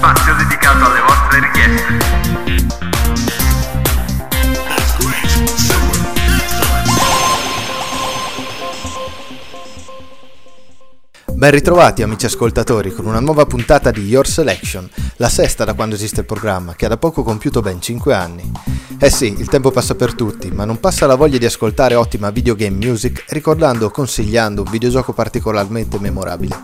spazio dedicato alle vostre richieste. Ben ritrovati amici ascoltatori con una nuova puntata di Your Selection, la sesta da quando esiste il programma, che ha da poco compiuto ben 5 anni. Eh sì, il tempo passa per tutti, ma non passa la voglia di ascoltare ottima videogame music ricordando o consigliando un videogioco particolarmente memorabile.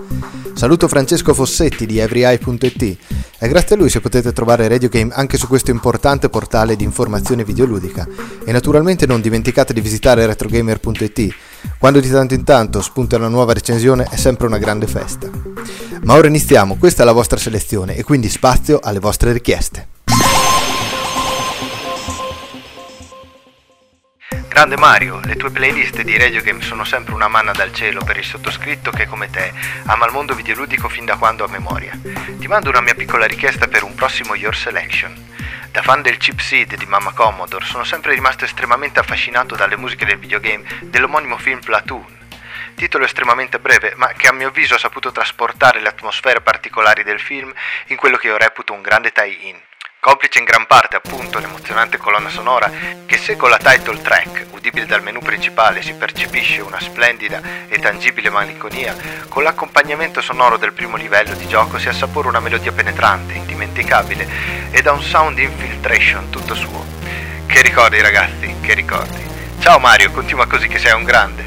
Saluto Francesco Fossetti di EveryEye.it e grazie a lui se potete trovare Radio Game anche su questo importante portale di informazione videoludica. E naturalmente non dimenticate di visitare Retrogamer.it, quando di tanto in tanto spunta una nuova recensione è sempre una grande festa. Ma ora iniziamo, questa è la vostra selezione e quindi spazio alle vostre richieste. Grande Mario, le tue playlist di Radio Game sono sempre una manna dal cielo per il sottoscritto che, come te, ama il mondo videoludico fin da quando ha memoria. Ti mando una mia piccola richiesta per un prossimo Your Selection. Da fan del Chip Seed di Mamma Commodore, sono sempre rimasto estremamente affascinato dalle musiche del videogame dell'omonimo film Platoon. Titolo estremamente breve, ma che a mio avviso ha saputo trasportare le atmosfere particolari del film in quello che io reputo un grande tie-in. Complice in gran parte appunto l'emozionante colonna sonora che segue la title track, udibile dal menu principale si percepisce una splendida e tangibile malinconia, con l'accompagnamento sonoro del primo livello di gioco si assapora una melodia penetrante, indimenticabile ed ha un sound infiltration tutto suo. Che ricordi ragazzi, che ricordi. Ciao Mario, continua così che sei un grande.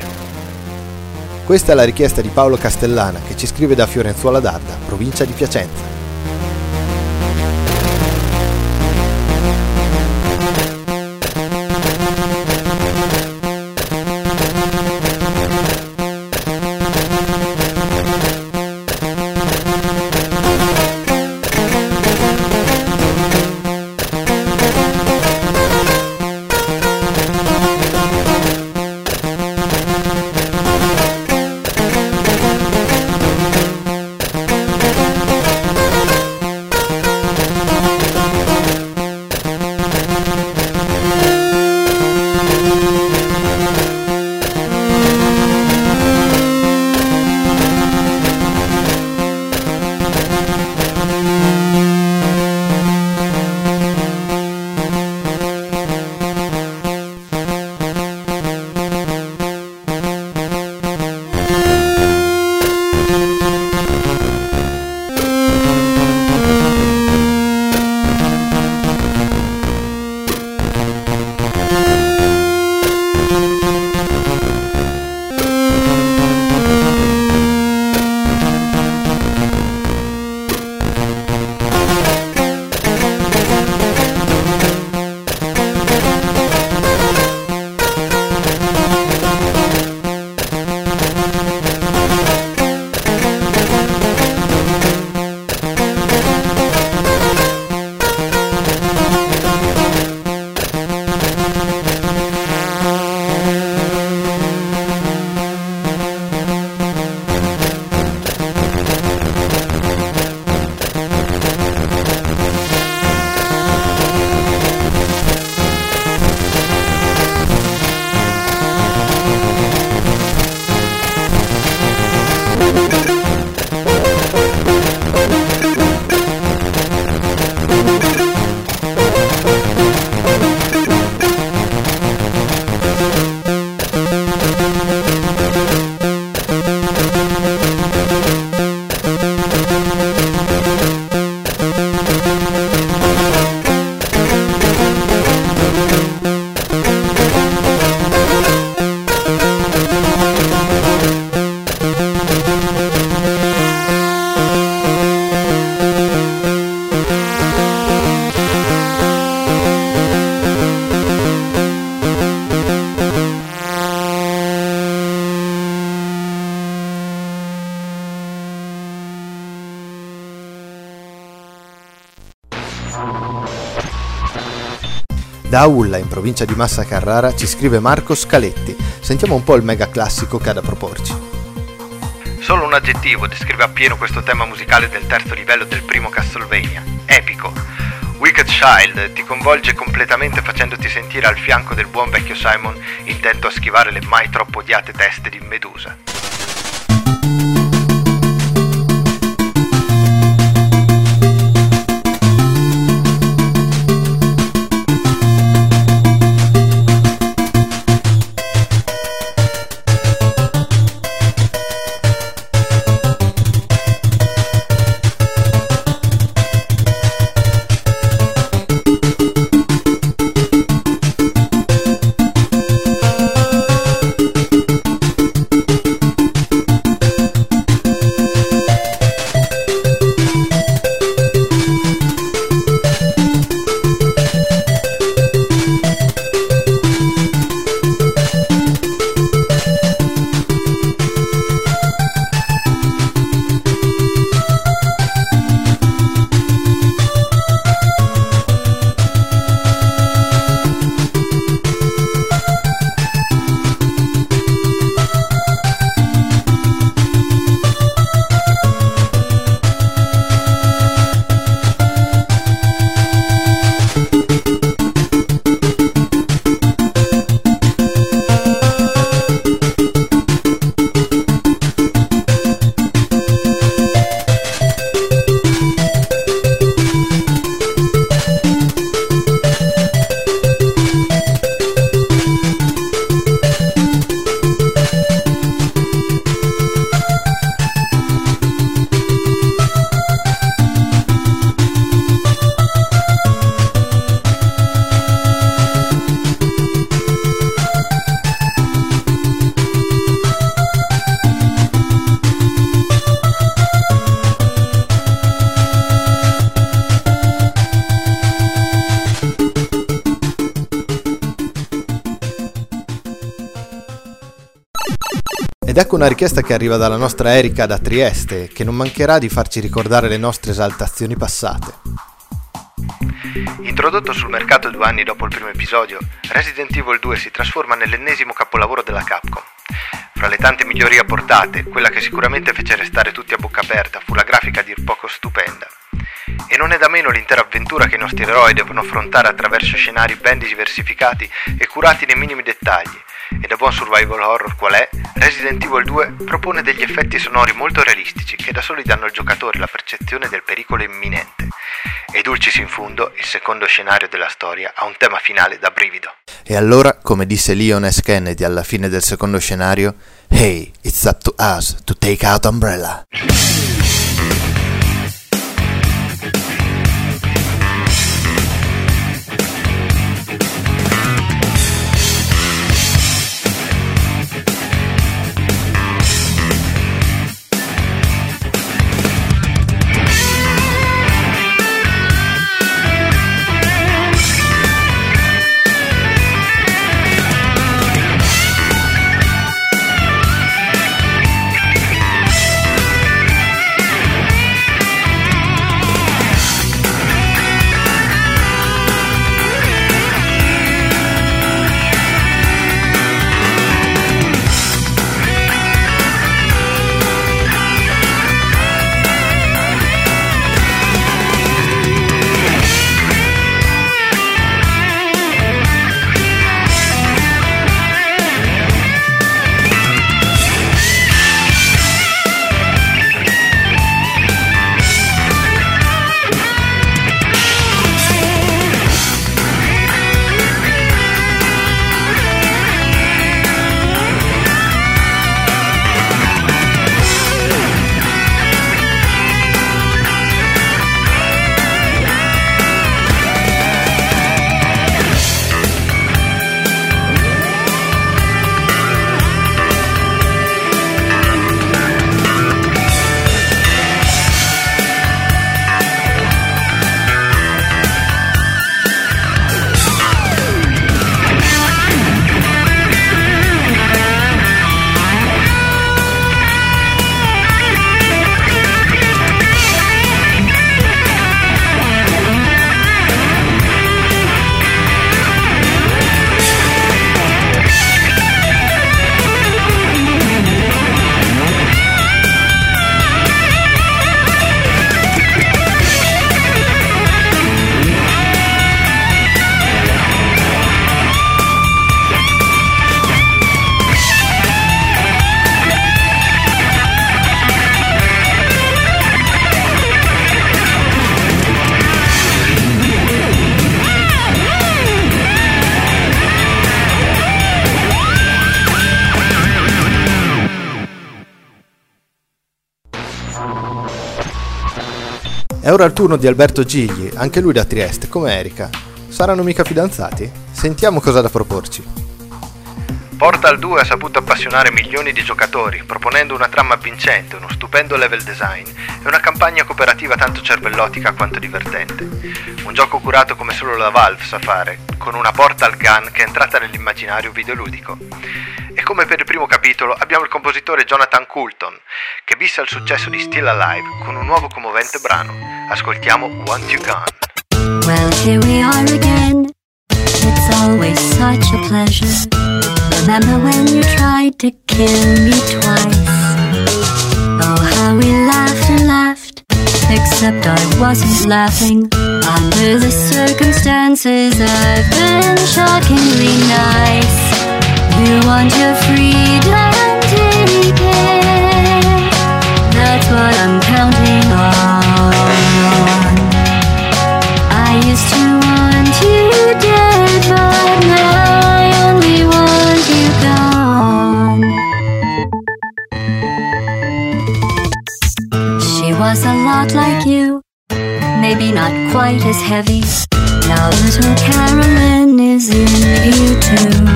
Questa è la richiesta di Paolo Castellana che ci scrive da Fiorenzuola d'Arda, provincia di Piacenza. Da Aulla, in provincia di Massa Carrara, ci scrive Marco Scaletti. Sentiamo un po' il mega classico che ha da proporci. Solo un aggettivo descrive appieno questo tema musicale del terzo livello del primo Castlevania. Epico. Wicked Child ti coinvolge completamente facendoti sentire al fianco del buon vecchio Simon intento a schivare le mai troppo odiate teste di Medusa. ecco una richiesta che arriva dalla nostra Erika da Trieste, che non mancherà di farci ricordare le nostre esaltazioni passate. Introdotto sul mercato 2 anni dopo il primo episodio, Resident Evil 2 si trasforma nell'ennesimo capolavoro della Capcom. Fra le tante migliorie apportate, quella che sicuramente fece restare tutti a bocca aperta fu la grafica a dir poco stupenda. E non è da meno l'intera avventura che i nostri eroi devono affrontare attraverso scenari ben diversificati e curati nei minimi dettagli, e da buon survival horror qual è, Resident Evil 2 propone degli effetti sonori molto realistici che da soli danno al giocatore la percezione del pericolo imminente. E dulcis in fundo, il secondo scenario della storia ha un tema finale da brivido. E allora, come disse Leon S. Kennedy alla fine del secondo scenario, "Hey, it's up to us to take out Umbrella." È ora il turno di Alberto Gigli, anche lui da Trieste, come Erika. Saranno mica fidanzati? Sentiamo cosa ha da proporci. Portal 2 ha saputo appassionare milioni di giocatori, proponendo una trama vincente, uno stupendo level design e una campagna cooperativa tanto cervellotica quanto divertente. Un gioco curato come solo la Valve sa fare, con una Portal Gun che è entrata nell'immaginario videoludico. E come per il primo capitolo abbiamo il compositore Jonathan Coulton, che bissa il successo di Still Alive con un nuovo commovente brano. Ascoltiamo Want You Gone. Well, here we are again. It's always such a pleasure. Remember when you tried to kill me twice? Oh, how we laughed and laughed. Except I wasn't laughing. Under the circumstances I've been shockingly nice. You want your freedom to decay. That's what I'm counting on. I used to want you dead, but now I only want you gone. She was a lot like you, maybe not quite as heavy. Now little Caroline is in you too.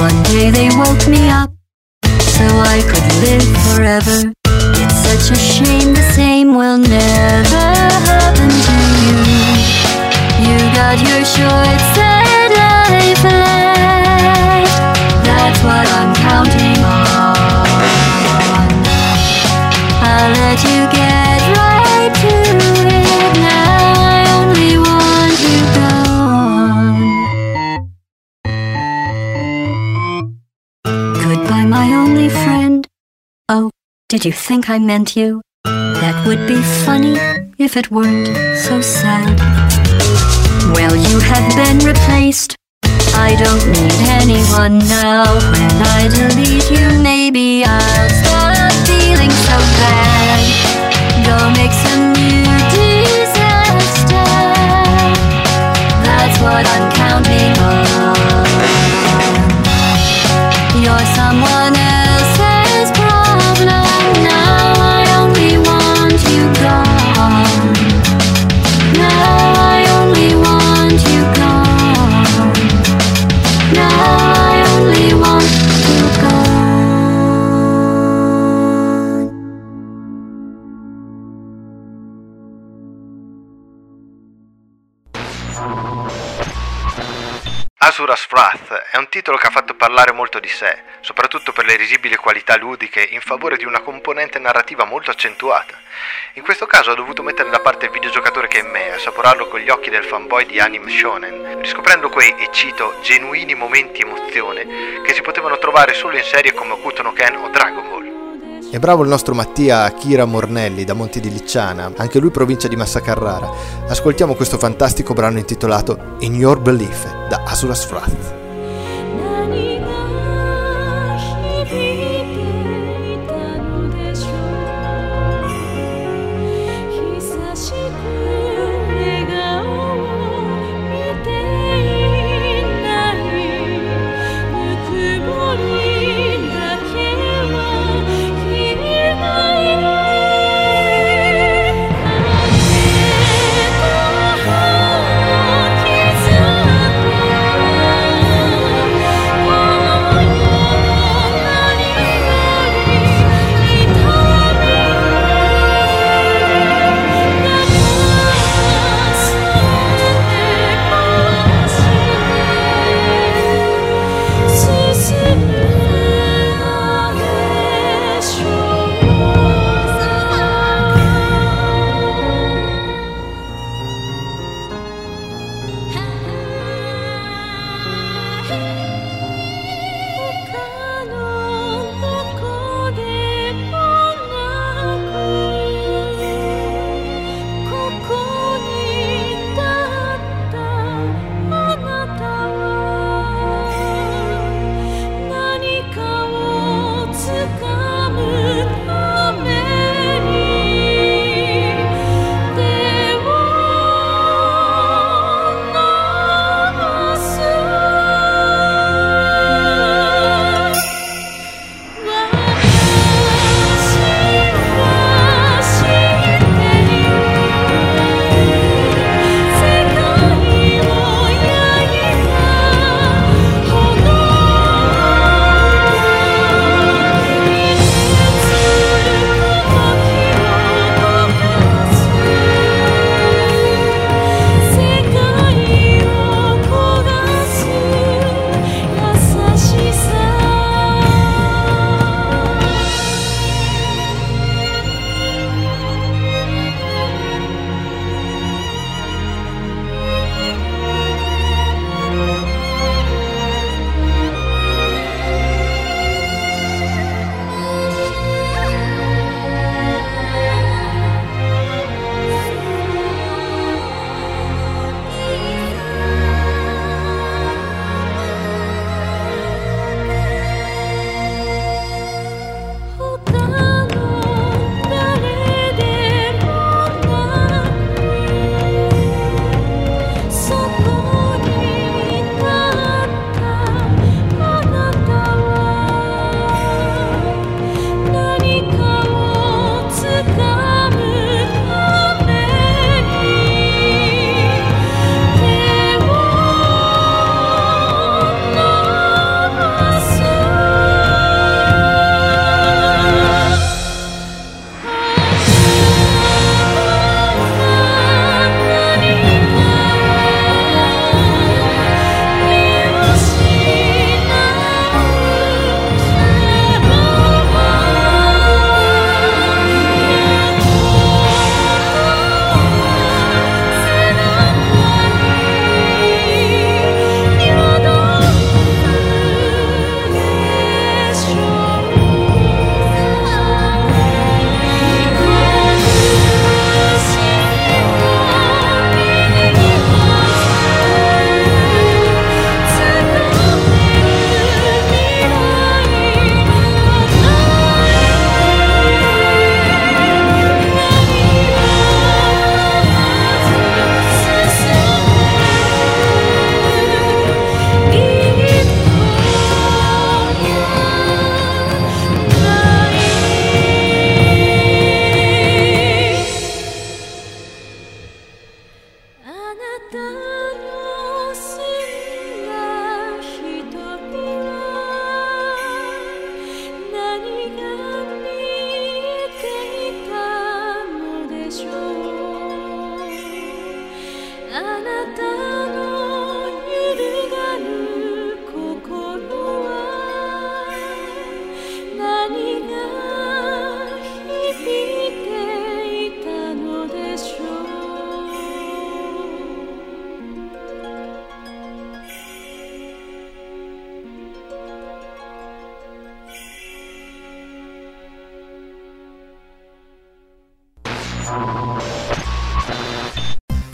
One day they woke me up, so I could live forever. It's such a shame the same will never happen to you. You got your short sad life left. That's what I'm counting on. Did you think I meant you? That would be funny if it weren't so sad. Well, you have been replaced. I don't need anyone now. When I delete you, maybe I'll stop feeling so bad. Go make some new disaster. That's what I'm counting on. You're someone else's problem now. I only want you gone. Now I only want you gone. Now I only want you gone. Asura's Wrath è un titolo che ha fatto parlare molto di sé, soprattutto per le risibili qualità ludiche in favore di una componente narrativa molto accentuata. In questo caso ho dovuto mettere da parte il videogiocatore che è me e assaporarlo con gli occhi del fanboy di anime shonen, riscoprendo quei, e cito, genuini momenti emozione che si potevano trovare solo in serie come Okutonoken o Dragon Ball. E bravo il nostro Mattia Akira Mornelli da Monti di Licciana, anche lui provincia di Massa Carrara. Ascoltiamo questo fantastico brano intitolato In Your Belief da Asura's Wrath.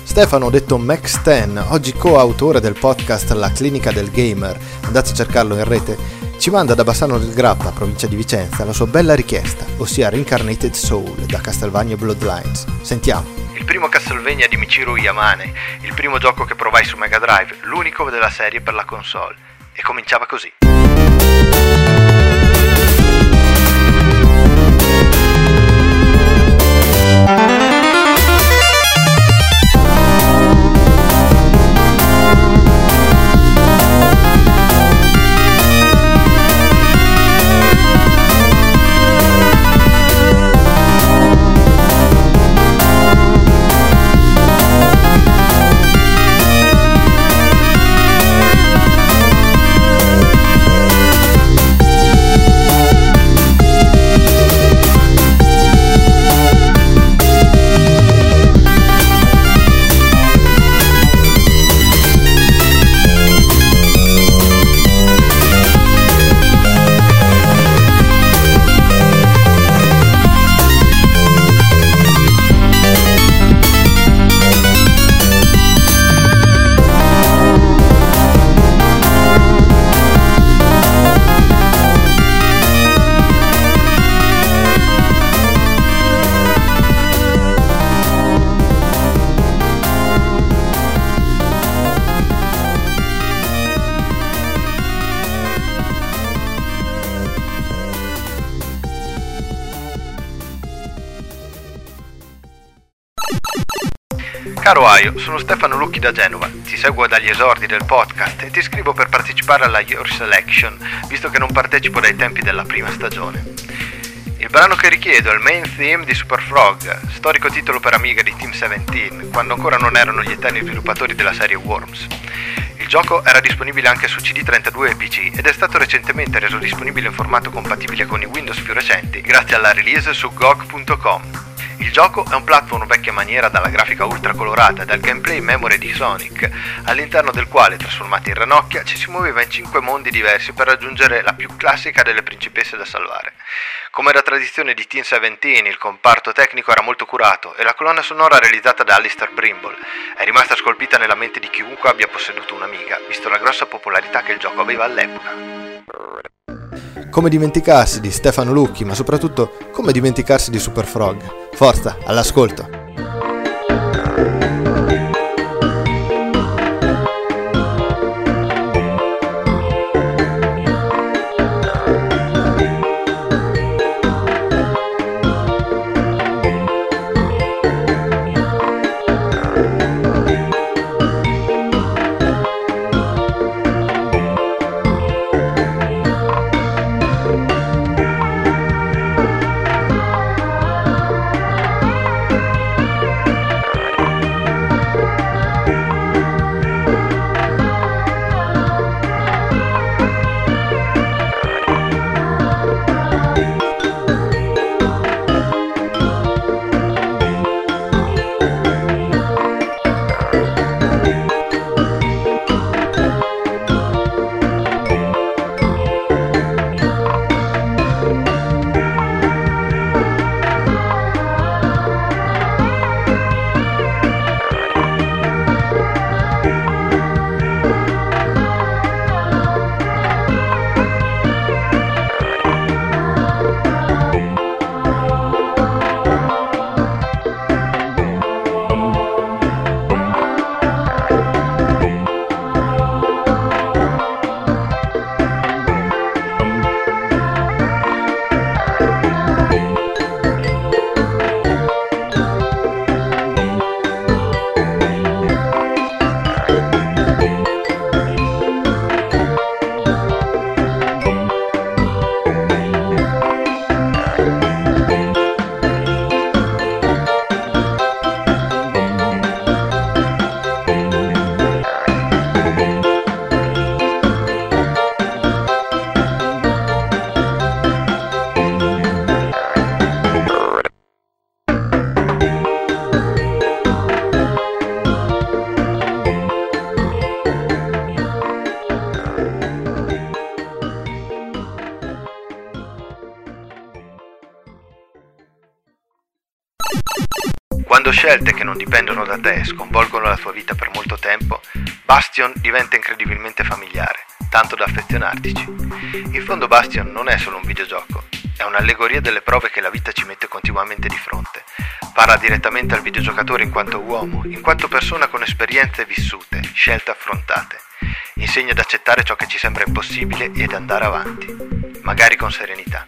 Stefano, detto Max 10, oggi coautore del podcast La Clinica del Gamer, andate a cercarlo in rete, ci manda da Bassano del Grappa, provincia di Vicenza, la sua bella richiesta, ossia Reincarnated Soul da Castlevania Bloodlines. Sentiamo. Il primo Castlevania di Michiru Yamane, il primo gioco che provai su Mega Drive, l'unico della serie per la console, e cominciava così. Caro Aio, sono Stefano Lucchi da Genova, ti seguo dagli esordi del podcast e ti scrivo per partecipare alla Your Selection, visto che non partecipo dai tempi della prima stagione. Il brano che richiedo è il main theme di Super Frog, storico titolo per Amiga di Team 17, quando ancora non erano gli eterni sviluppatori della serie Worms. Il gioco era disponibile anche su CD32 e PC ed è stato recentemente reso disponibile in formato compatibile con i Windows più recenti grazie alla release su GOG.com. Il gioco è un platform vecchia maniera dalla grafica ultra colorata e dal gameplay in memoria di Sonic, all'interno del quale, trasformati in ranocchia, ci si muoveva in 5 mondi diversi per raggiungere la più classica delle principesse da salvare. Come era tradizione di Team 17, il comparto tecnico era molto curato e la colonna sonora realizzata da Alistair Brimble è rimasta scolpita nella mente di chiunque abbia posseduto un'Amiga, visto la grossa popolarità che il gioco aveva all'epoca. Come dimenticarsi di Stefano Lucchi, ma soprattutto come dimenticarsi di Super Frog? Forza, all'ascolto! Quando scelte che non dipendono da te sconvolgono la tua vita per molto tempo, Bastion diventa incredibilmente familiare, tanto da affezionartici. In fondo Bastion non è solo un videogioco, è un'allegoria delle prove che la vita ci mette continuamente di fronte. Parla direttamente al videogiocatore in quanto uomo, in quanto persona con esperienze vissute, scelte affrontate. Insegna ad accettare ciò che ci sembra impossibile ed andare avanti, magari con serenità.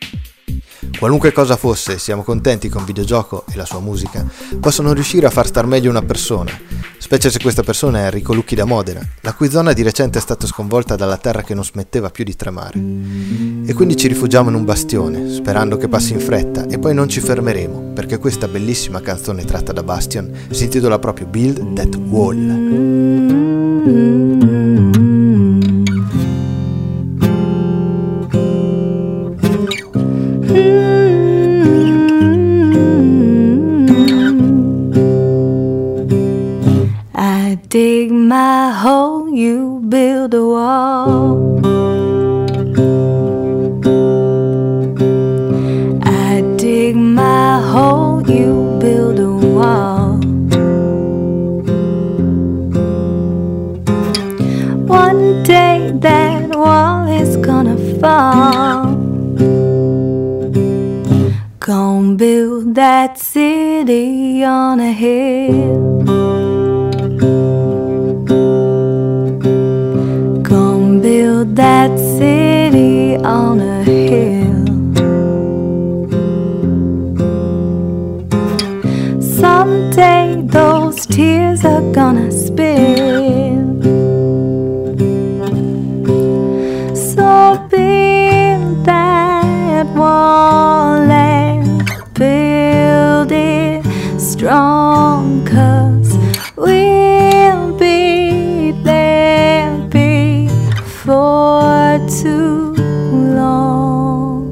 Qualunque cosa fosse, siamo contenti che un videogioco e la sua musica possano riuscire a far star meglio una persona, specie se questa persona è Enrico Lucchi da Modena, la cui zona di recente è stata sconvolta dalla terra che non smetteva più di tremare. E quindi ci rifugiamo in un bastione, sperando che passi in fretta, e poi non ci fermeremo, perché questa bellissima canzone tratta da Bastion si intitola proprio Build That Wall. Dig my hole, you build a wall. I dig my hole, you build a wall. One day that wall is gonna fall. Gonna build that city on a hill. Build that city on a hill. Someday those tears are gonna spill. So build that wall and build it strong, 'cause we'll be there for too long.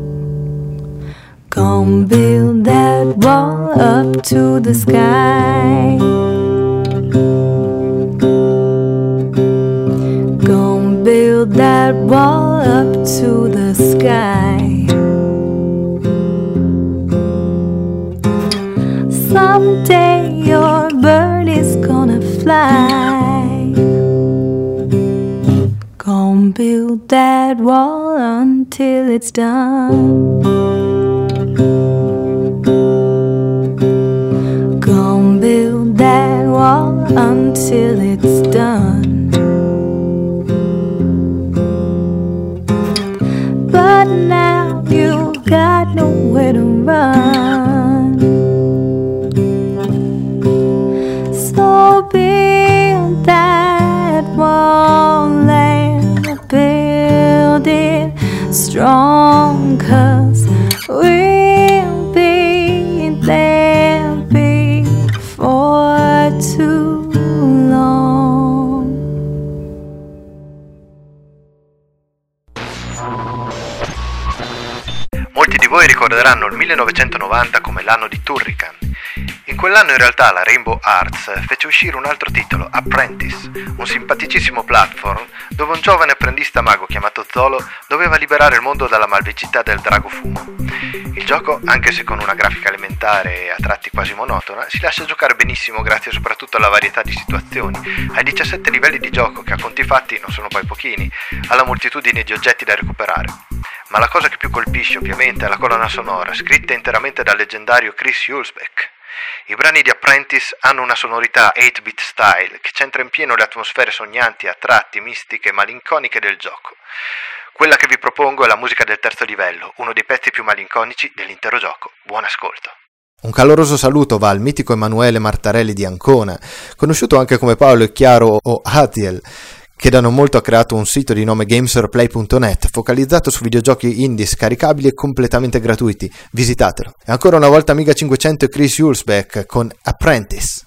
Gonna build that wall up to the sky. Gonna build that wall up to the sky. Someday your bird is gonna fly. Gonna build that wall until it's done. Gonna build that wall until it's done. But now you've got nowhere to run. So build that wall and build it strong, 'cause we'll be there before too long. Molti di voi ricorderanno il 1990 come l'anno di Turrican. In quell'anno in realtà la Rainbow Arts fece uscire un altro titolo, Apprentice, un simpaticissimo platform dove un giovane apprendista mago chiamato Zolo doveva liberare il mondo dalla malvagità del drago fumo. Il gioco, anche se con una grafica elementare e a tratti quasi monotona, si lascia giocare benissimo grazie soprattutto alla varietà di situazioni, ai 17 livelli di gioco che a conti fatti non sono poi pochini, alla moltitudine di oggetti da recuperare. Ma la cosa che più colpisce ovviamente è la colonna sonora, scritta interamente dal leggendario Chris Hulsbeck. I brani di Apprentice hanno una sonorità 8-bit style che centra in pieno le atmosfere sognanti a tratti mistiche e malinconiche del gioco. Quella che vi propongo è la musica del terzo livello, uno dei pezzi più malinconici dell'intero gioco. Buon ascolto. Un caloroso saluto va al mitico Emanuele Martarelli di Ancona, conosciuto anche come Paolo e Chiaro o Hatiel, che da non molto ha creato un sito di nome GamesReplay.net focalizzato su videogiochi indie scaricabili e completamente gratuiti. Visitatelo. E ancora una volta Amiga 500 e Chris Hulsbeck con Apprentice.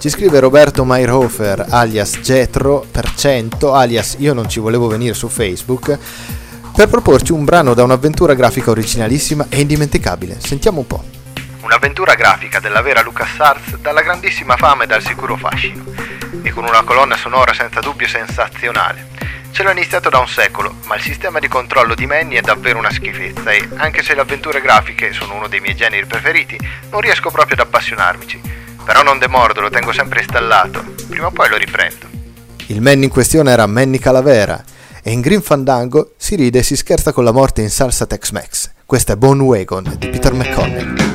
Ci scrive Roberto Meyerhofer, alias Getro, per 100, alias Io non ci volevo venire su Facebook, per proporci un brano da un'avventura grafica originalissima e indimenticabile. Sentiamo un po'. Un'avventura grafica della vera LucasArts, dalla grandissima fama e dal sicuro fascino, e con una colonna sonora senza dubbio sensazionale. Ce l'ho iniziato da un secolo, ma il sistema di controllo di Manny è davvero una schifezza e, anche se le avventure grafiche sono uno dei miei generi preferiti, non riesco proprio ad appassionarmici. Però non demordo, lo tengo sempre installato, prima o poi lo riprendo. Il Manny in questione era Manny Calavera, e in Green Fandango si ride e si scherza con la morte in salsa Tex-Mex. Questa è Bone Wagon di Peter McConnell.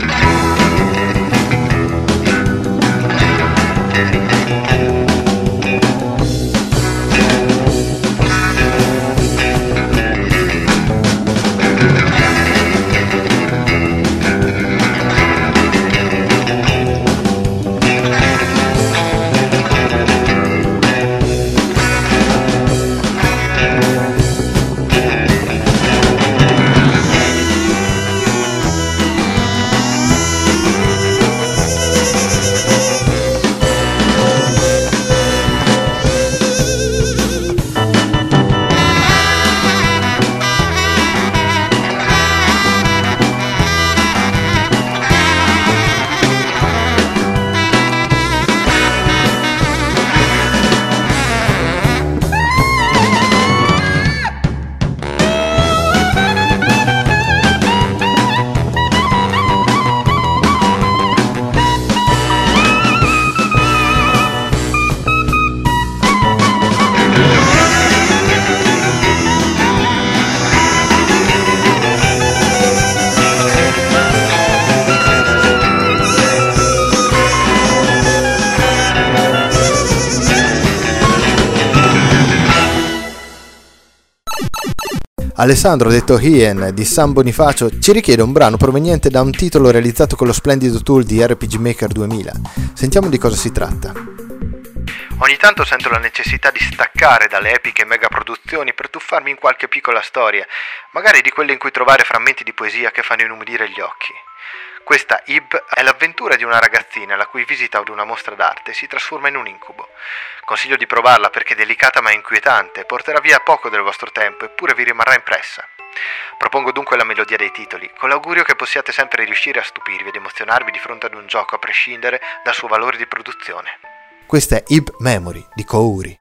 Alessandro detto Hien di San Bonifacio ci richiede un brano proveniente da un titolo realizzato con lo splendido tool di RPG Maker 2000. Sentiamo di cosa si tratta. Ogni tanto sento la necessità di staccare dalle epiche megaproduzioni per tuffarmi in qualche piccola storia, magari di quelle in cui trovare frammenti di poesia che fanno inumidire gli occhi. Questa IB è l'avventura di una ragazzina la cui visita ad una mostra d'arte si trasforma in un incubo. Consiglio di provarla perché è delicata ma inquietante, porterà via poco del vostro tempo eppure vi rimarrà impressa. Propongo dunque la melodia dei titoli, con l'augurio che possiate sempre riuscire a stupirvi ed emozionarvi di fronte ad un gioco a prescindere dal suo valore di produzione. Questa è IB Memory di Kouri.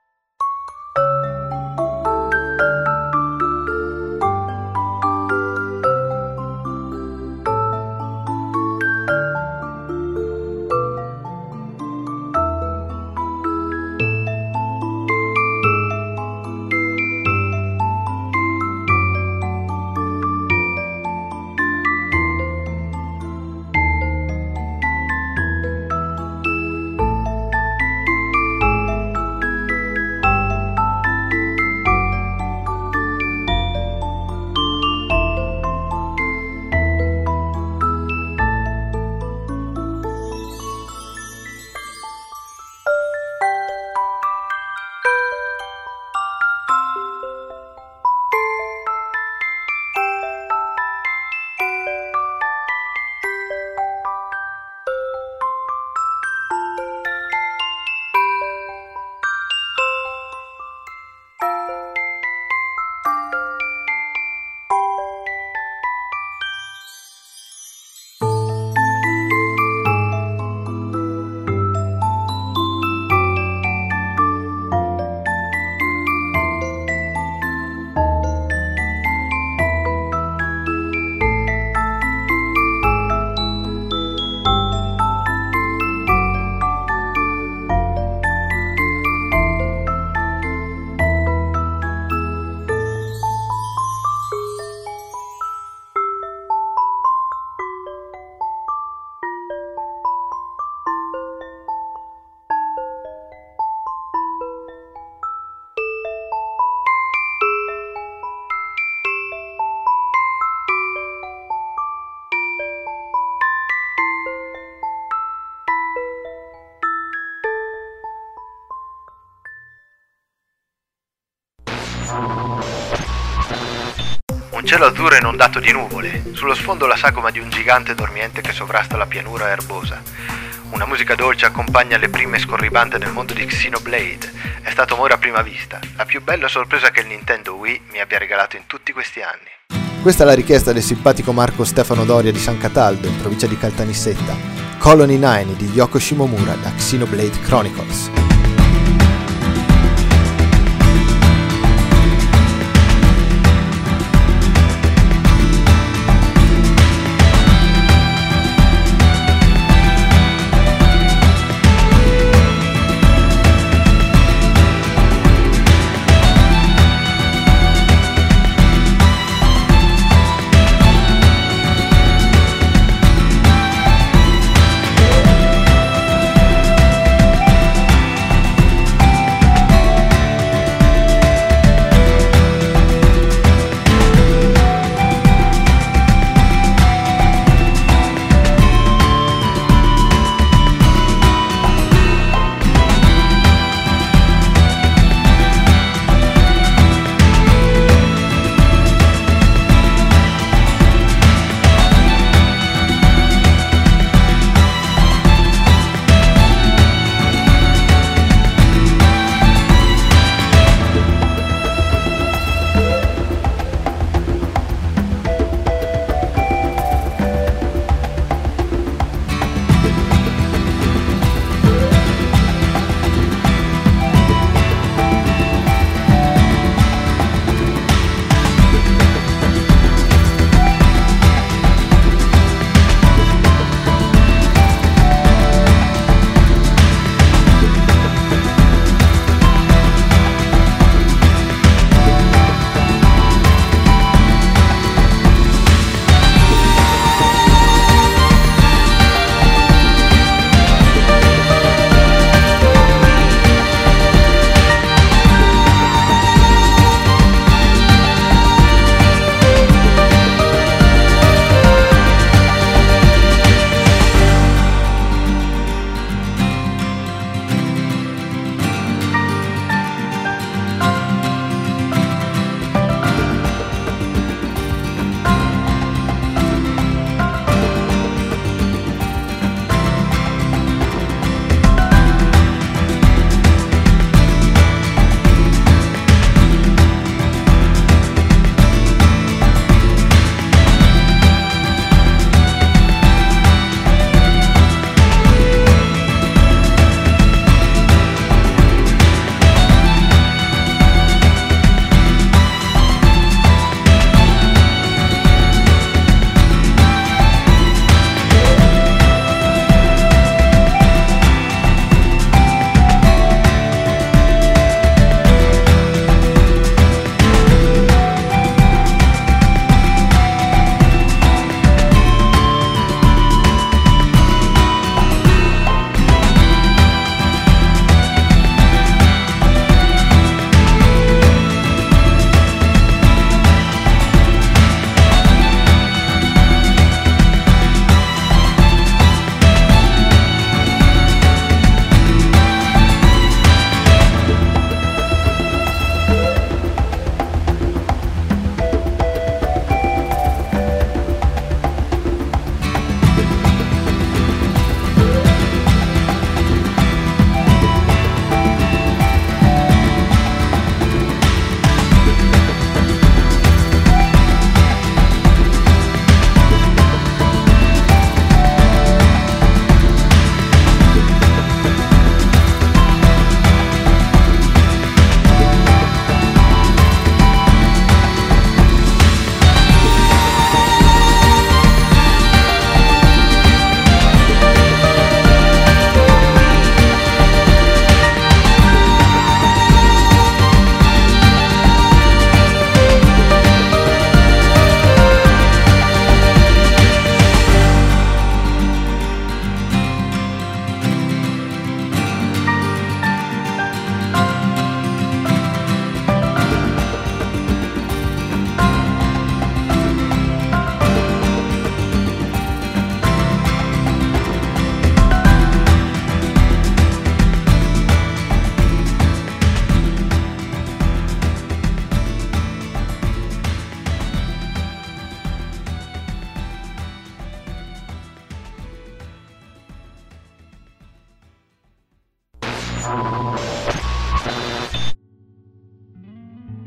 cielo azzurro è inondato di nuvole, sullo sfondo la sagoma di un gigante dormiente che sovrasta la pianura erbosa. Una musica dolce accompagna le prime scorribande nel mondo di Xenoblade. È stato amore a prima vista, la più bella sorpresa che il Nintendo Wii mi abbia regalato in tutti questi anni. Questa è la richiesta del simpatico Marco Stefano Doria di San Cataldo, in provincia di Caltanissetta. Colony 9 di Yoko Shimomura da Xenoblade Chronicles.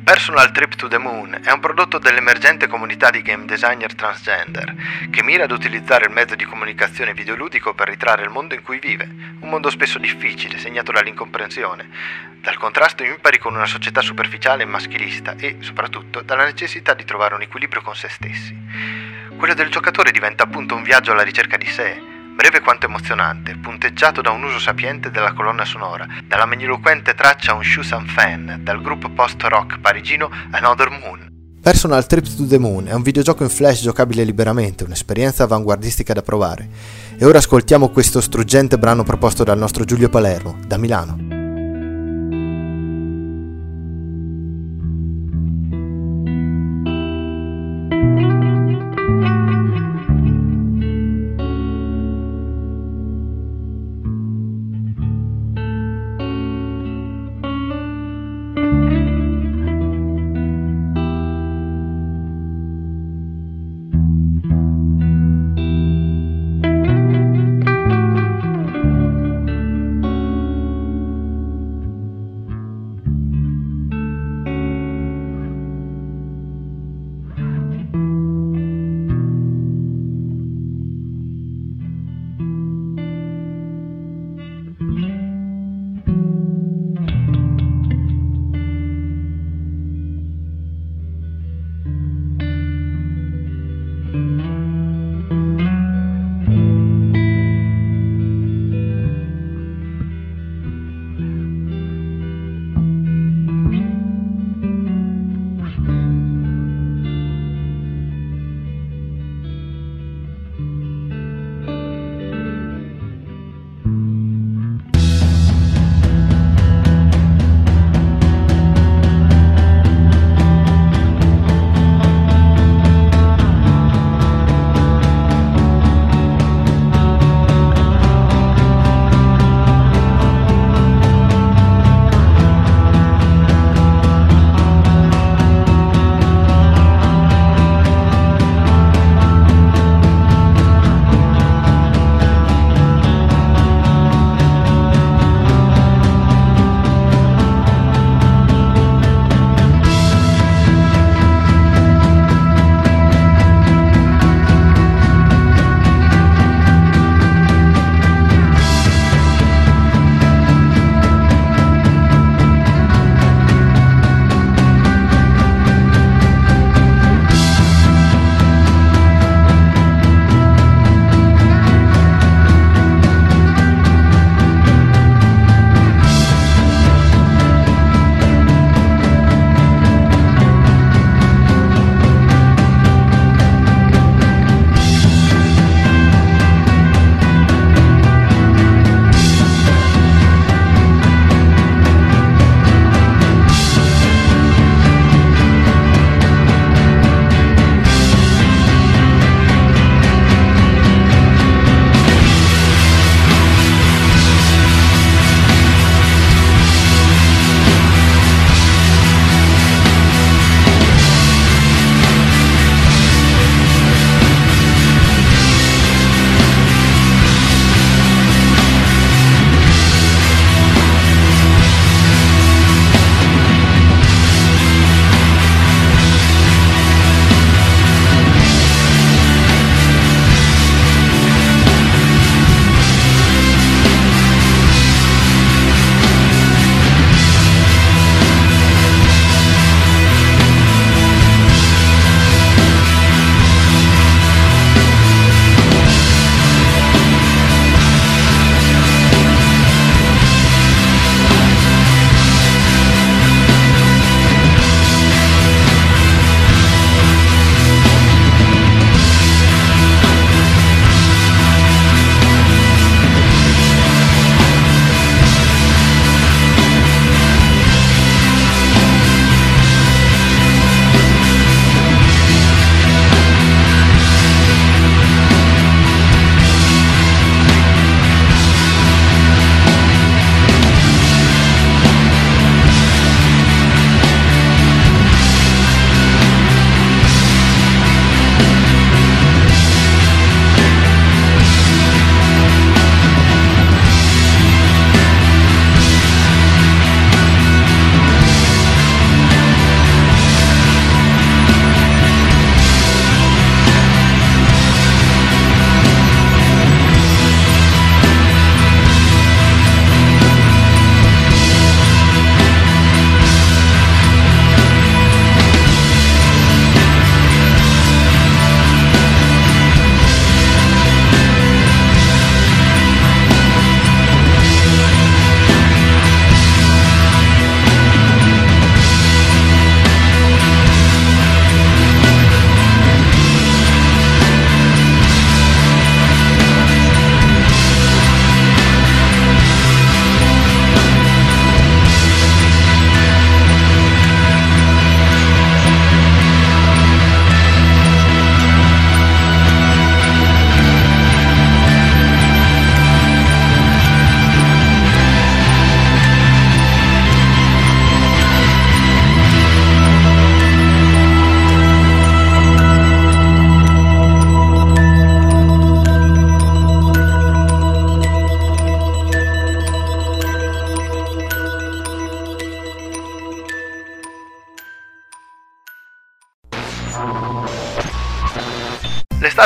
Personal Trip to the Moon è un prodotto dell'emergente comunità di game designer transgender che mira ad utilizzare il mezzo di comunicazione videoludico per ritrarre il mondo in cui vive, un mondo spesso difficile, segnato dall'incomprensione, dal contrasto impari con una società superficiale e maschilista e, soprattutto, dalla necessità di trovare un equilibrio con se stessi. Quello del giocatore diventa appunto un viaggio alla ricerca di sé, breve quanto emozionante, punteggiato da un uso sapiente della colonna sonora, dalla magniloquente traccia Un Shoe Some Fan, dal gruppo post-rock parigino Another Moon. Personal Trip to the Moon è un videogioco in flash giocabile liberamente, un'esperienza avanguardistica da provare. E ora ascoltiamo questo struggente brano proposto dal nostro Giulio Palermo, da Milano.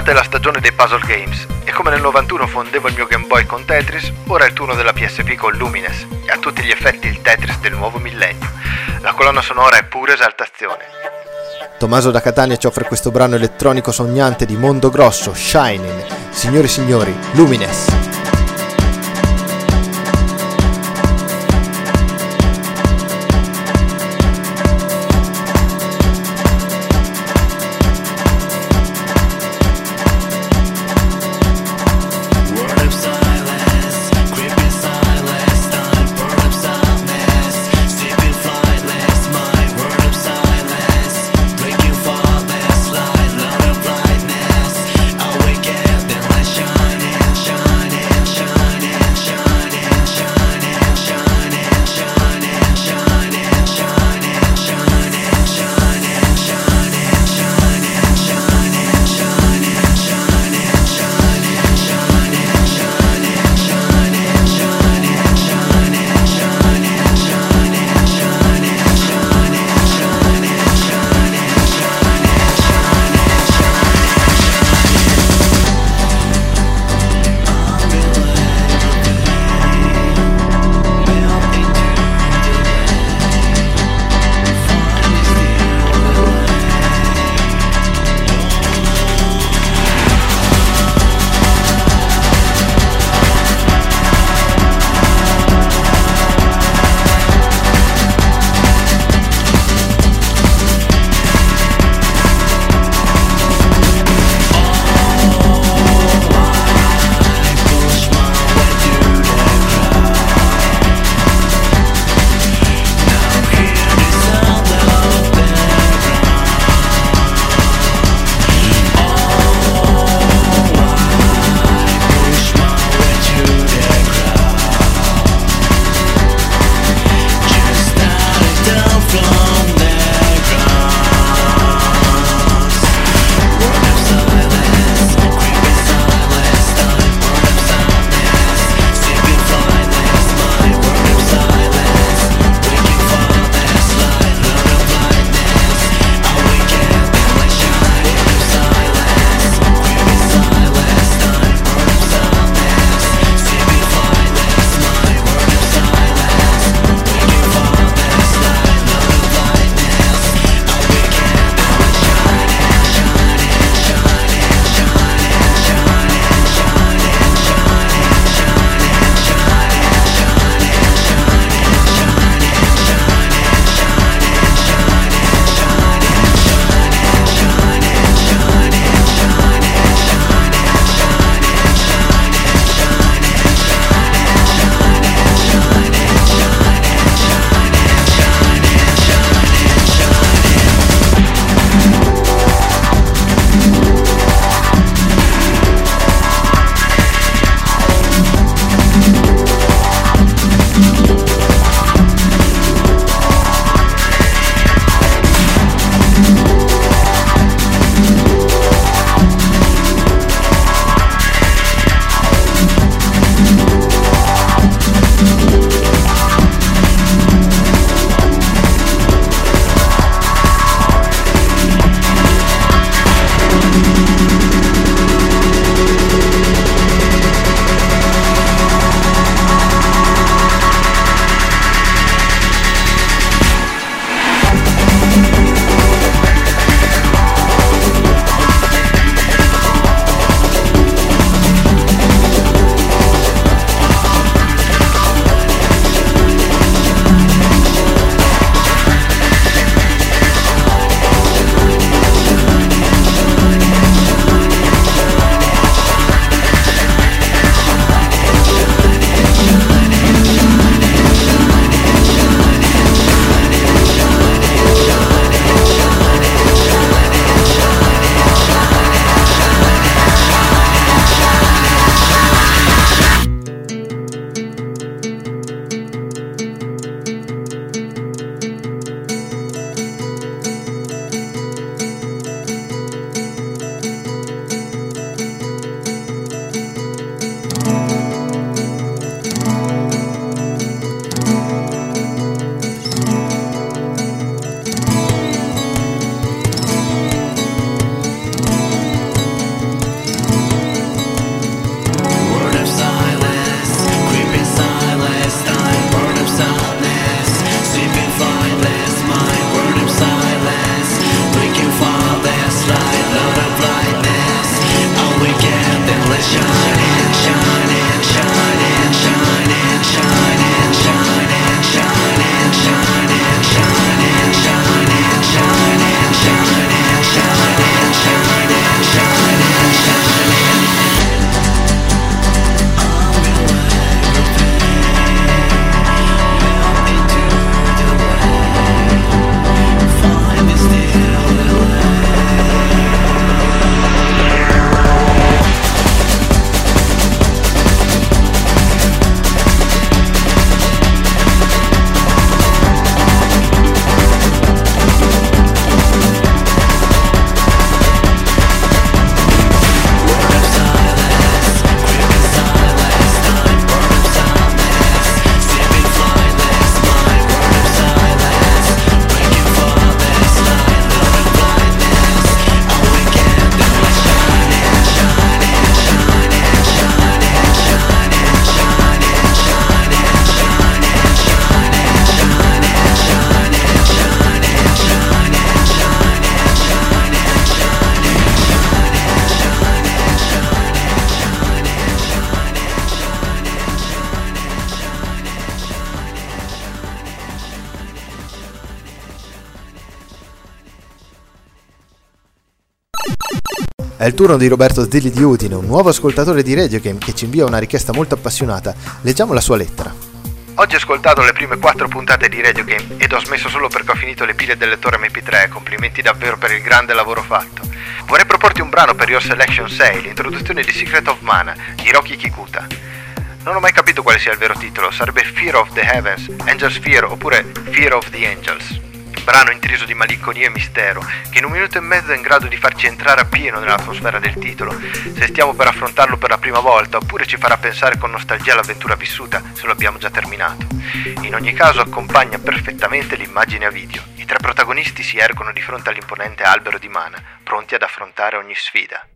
iniziata è la stagione dei puzzle games e come nel 91 fondevo il mio Game Boy con Tetris, ora è il turno della PSP con Lumines, e a tutti gli effetti il Tetris del nuovo millennio. La colonna sonora è pura esaltazione. Tommaso da Catania ci offre questo brano elettronico sognante di Mondo Grosso, Shining. Signori e signori, Lumines. È il turno di Roberto Zilli di Udine, un nuovo ascoltatore di Radio Game che ci invia una richiesta molto appassionata. Leggiamo la sua lettera. Oggi ho ascoltato le prime 4 puntate di Radio Game ed ho smesso solo perché ho finito le pile del lettore MP3, complimenti davvero per il grande lavoro fatto. Vorrei proporti un brano per Your Selection 6, l'introduzione di Secret of Mana di Rocky Kikuta. Non ho mai capito quale sia il vero titolo, sarebbe Fear of the Heavens, Angel's Fear oppure Fear of the Angels. Brano intriso di malinconia e mistero, che in un minuto e mezzo è in grado di farci entrare a pieno nell'atmosfera del titolo, se stiamo per affrontarlo per la prima volta, oppure ci farà pensare con nostalgia all'avventura vissuta se lo abbiamo già terminato. In ogni caso accompagna perfettamente l'immagine a video. I 3 protagonisti si ergono di fronte all'imponente albero di mana, pronti ad affrontare ogni sfida.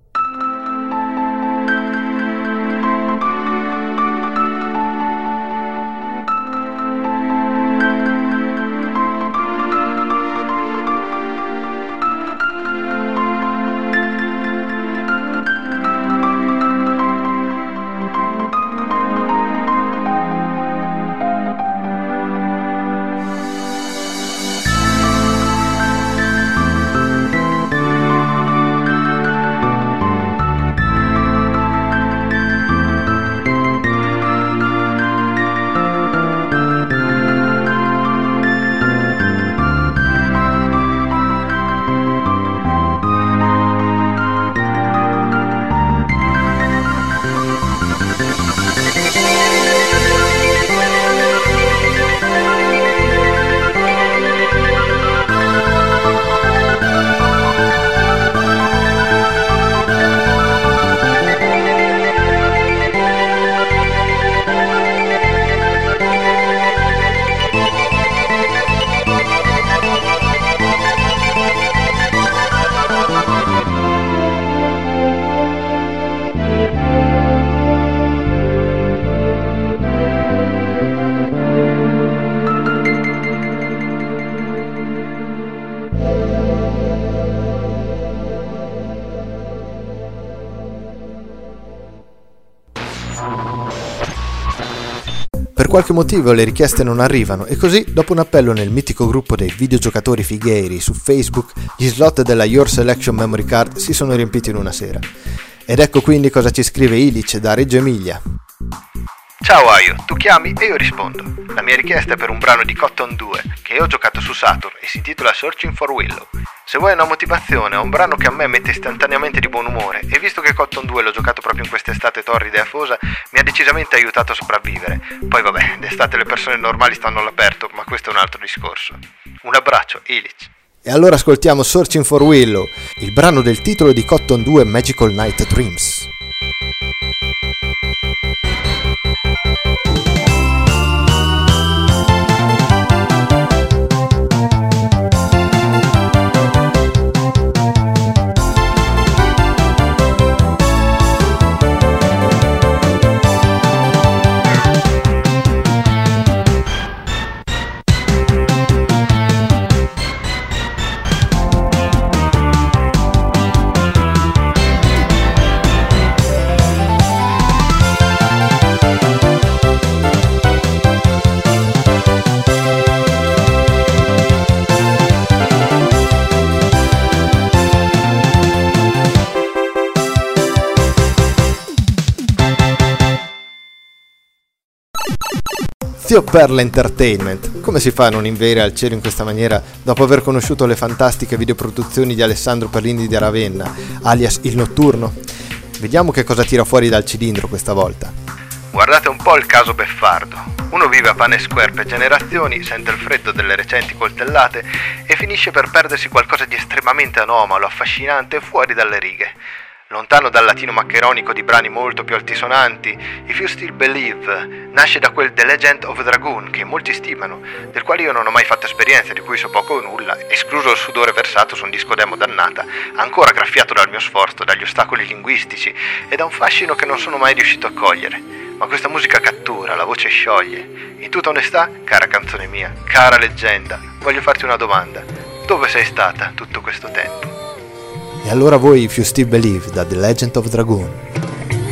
Per qualche motivo le richieste non arrivano e così, dopo un appello nel mitico gruppo dei videogiocatori figheiri su Facebook, gli slot della Your Selection Memory Card si sono riempiti in una sera. Ed ecco quindi cosa ci scrive Ilic da Reggio Emilia. Ciao Aio, tu chiami e io rispondo. La mia richiesta è per un brano di Cotton 2 che ho giocato su Saturn e si intitola Searching for Willow. Se vuoi una motivazione, è un brano che a me mette istantaneamente di buon umore e visto che Cotton 2 l'ho giocato proprio in quest'estate torrida e afosa, mi ha decisamente aiutato a sopravvivere. Poi vabbè, d'estate le persone normali stanno all'aperto, ma questo è un altro discorso. Un abbraccio, Ilic. E allora ascoltiamo Searching for Willow, il brano del titolo di Cotton 2 Magical Night Dreams. Zio Perla Entertainment, come si fa a non inviare al cielo in questa maniera dopo aver conosciuto le fantastiche videoproduzioni di Alessandro Perlini di Ravenna, alias Il Notturno? Vediamo che cosa tira fuori dal cilindro questa volta. Guardate un po' il caso Beffardo. Uno vive a pane e squerpe generazioni, sente il freddo delle recenti coltellate e finisce per perdersi qualcosa di estremamente anomalo, affascinante e fuori dalle righe. Lontano dal latino maccheronico di brani molto più altisonanti, If You Still Believe nasce da quel The Legend of Dragoon che molti stimano, del quale io non ho mai fatto esperienza, di cui so poco o nulla, escluso il sudore versato su un disco demo dannata, ancora graffiato dal mio sforzo, dagli ostacoli linguistici e da un fascino che non sono mai riuscito a cogliere. Ma questa musica cattura, la voce scioglie. In tutta onestà, cara canzone mia, cara leggenda, voglio farti una domanda. Dove sei stata tutto questo tempo? E allora voi If You Still Believe da The Legend of Dragoon. I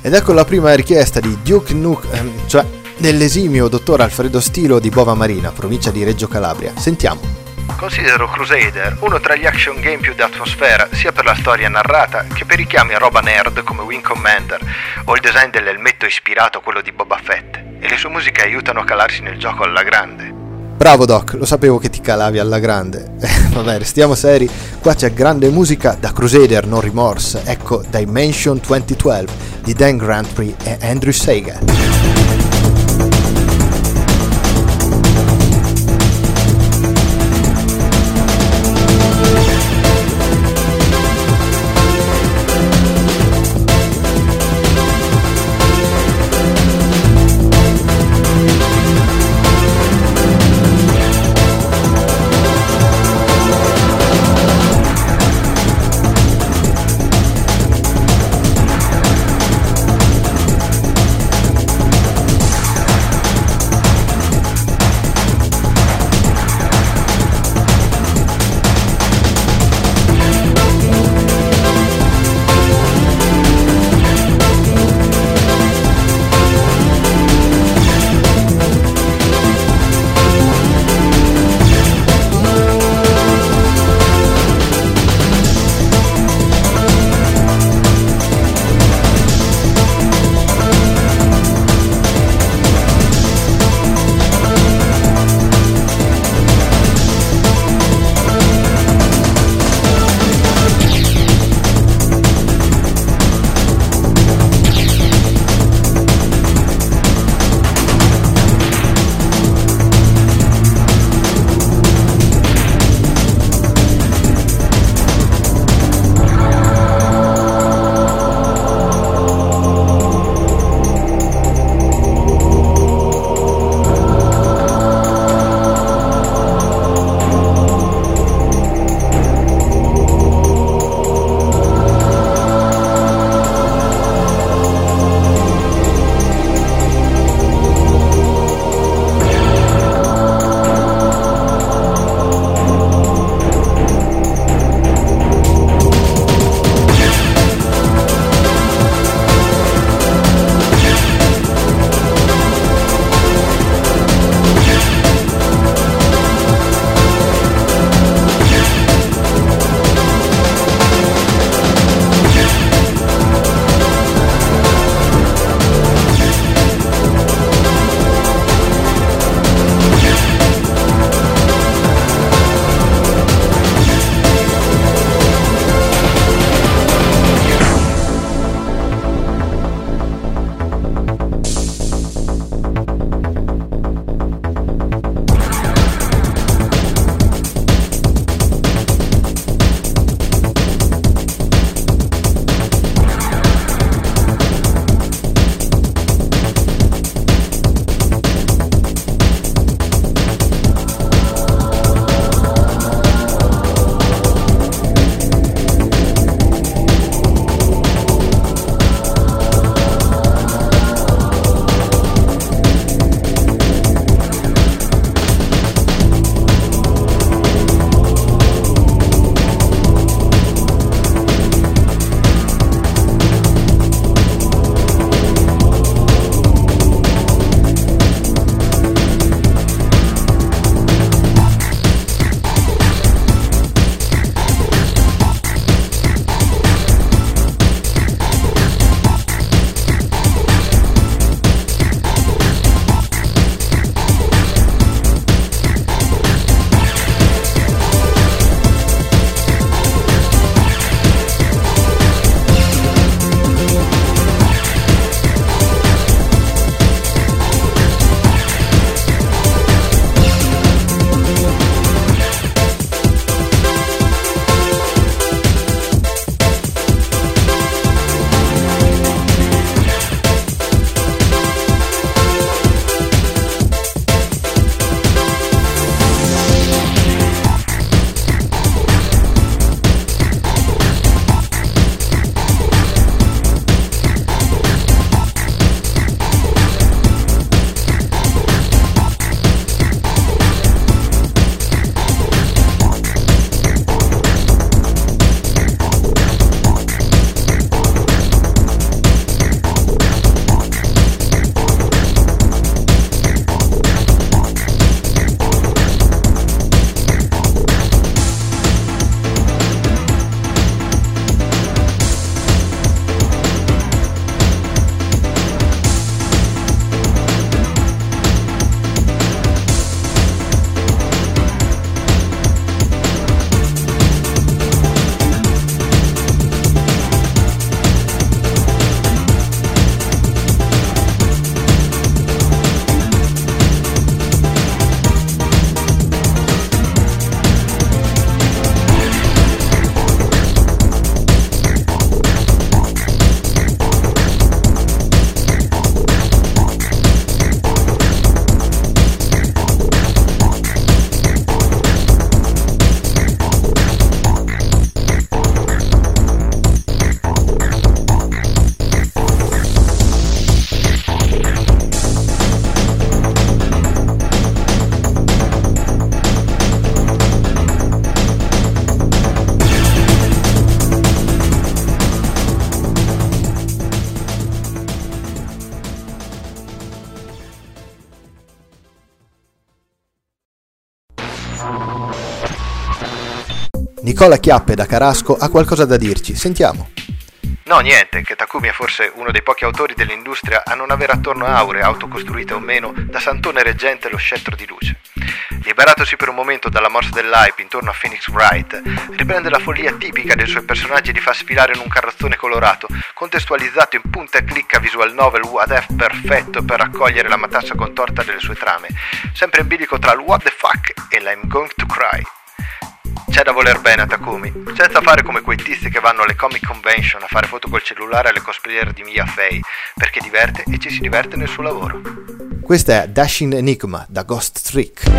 Ed ecco la prima richiesta di Duke Nukem, cioè dell'esimio dottor Alfredo Stilo di Bova Marina, provincia di Reggio Calabria. Sentiamo. Considero Crusader uno tra gli action game più di atmosfera, sia per la storia narrata che per i richiami a roba nerd come Wing Commander o il design dell'elmetto ispirato a quello di Boba Fett, e le sue musiche aiutano a calarsi nel gioco alla grande. Bravo Doc, lo sapevo che ti calavi alla grande. Vabbè, restiamo seri, qua c'è grande musica da Crusader, non rimorso. Ecco Dimension 2012 di Dan Grantry e Andrew Saga. Nicola Chiappe da Carasco ha qualcosa da dirci, sentiamo. No, niente, che Takumi è forse uno dei pochi autori dell'industria a non avere attorno a aure, autocostruite o meno, da santone reggente lo scettro di luce. Liberatosi per un momento dalla morsa dell'hype intorno a Phoenix Wright, riprende la follia tipica dei suoi personaggi e li fa sfilare in un carrozzone colorato, contestualizzato in punta e clicca visual novel what-if perfetto per raccogliere la matassa contorta delle sue trame, sempre in bilico tra il what the fuck e l'I'm going to cry. C'è da voler bene a Takumi, senza fare come quei tizi che vanno alle comic convention a fare foto col cellulare alle cosplayer di Mia Fey, perché diverte e ci si diverte nel suo lavoro. Questa è Dashing Enigma da Ghost Trick.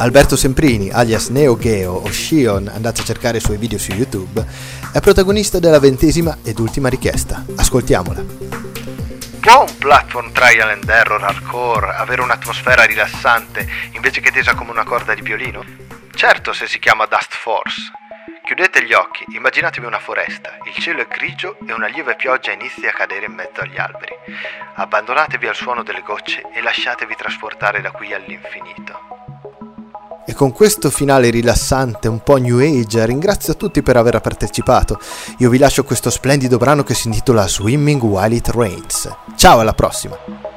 Alberto Semprini, alias Neo Geo o Shion, andate a cercare i suoi video su YouTube, è protagonista della 20ª ed ultima richiesta. Ascoltiamola. Può un platform trial and error hardcore avere un'atmosfera rilassante invece che tesa come una corda di violino? Certo, se si chiama Dust Force. Chiudete gli occhi, immaginatevi una foresta, il cielo è grigio e una lieve pioggia inizia a cadere in mezzo agli alberi. Abbandonatevi al suono delle gocce e lasciatevi trasportare da qui all'infinito. E con questo finale rilassante, un po' new age, ringrazio tutti per aver partecipato. Io vi lascio questo splendido brano che si intitola Swimming While It Rains. Ciao, alla prossima!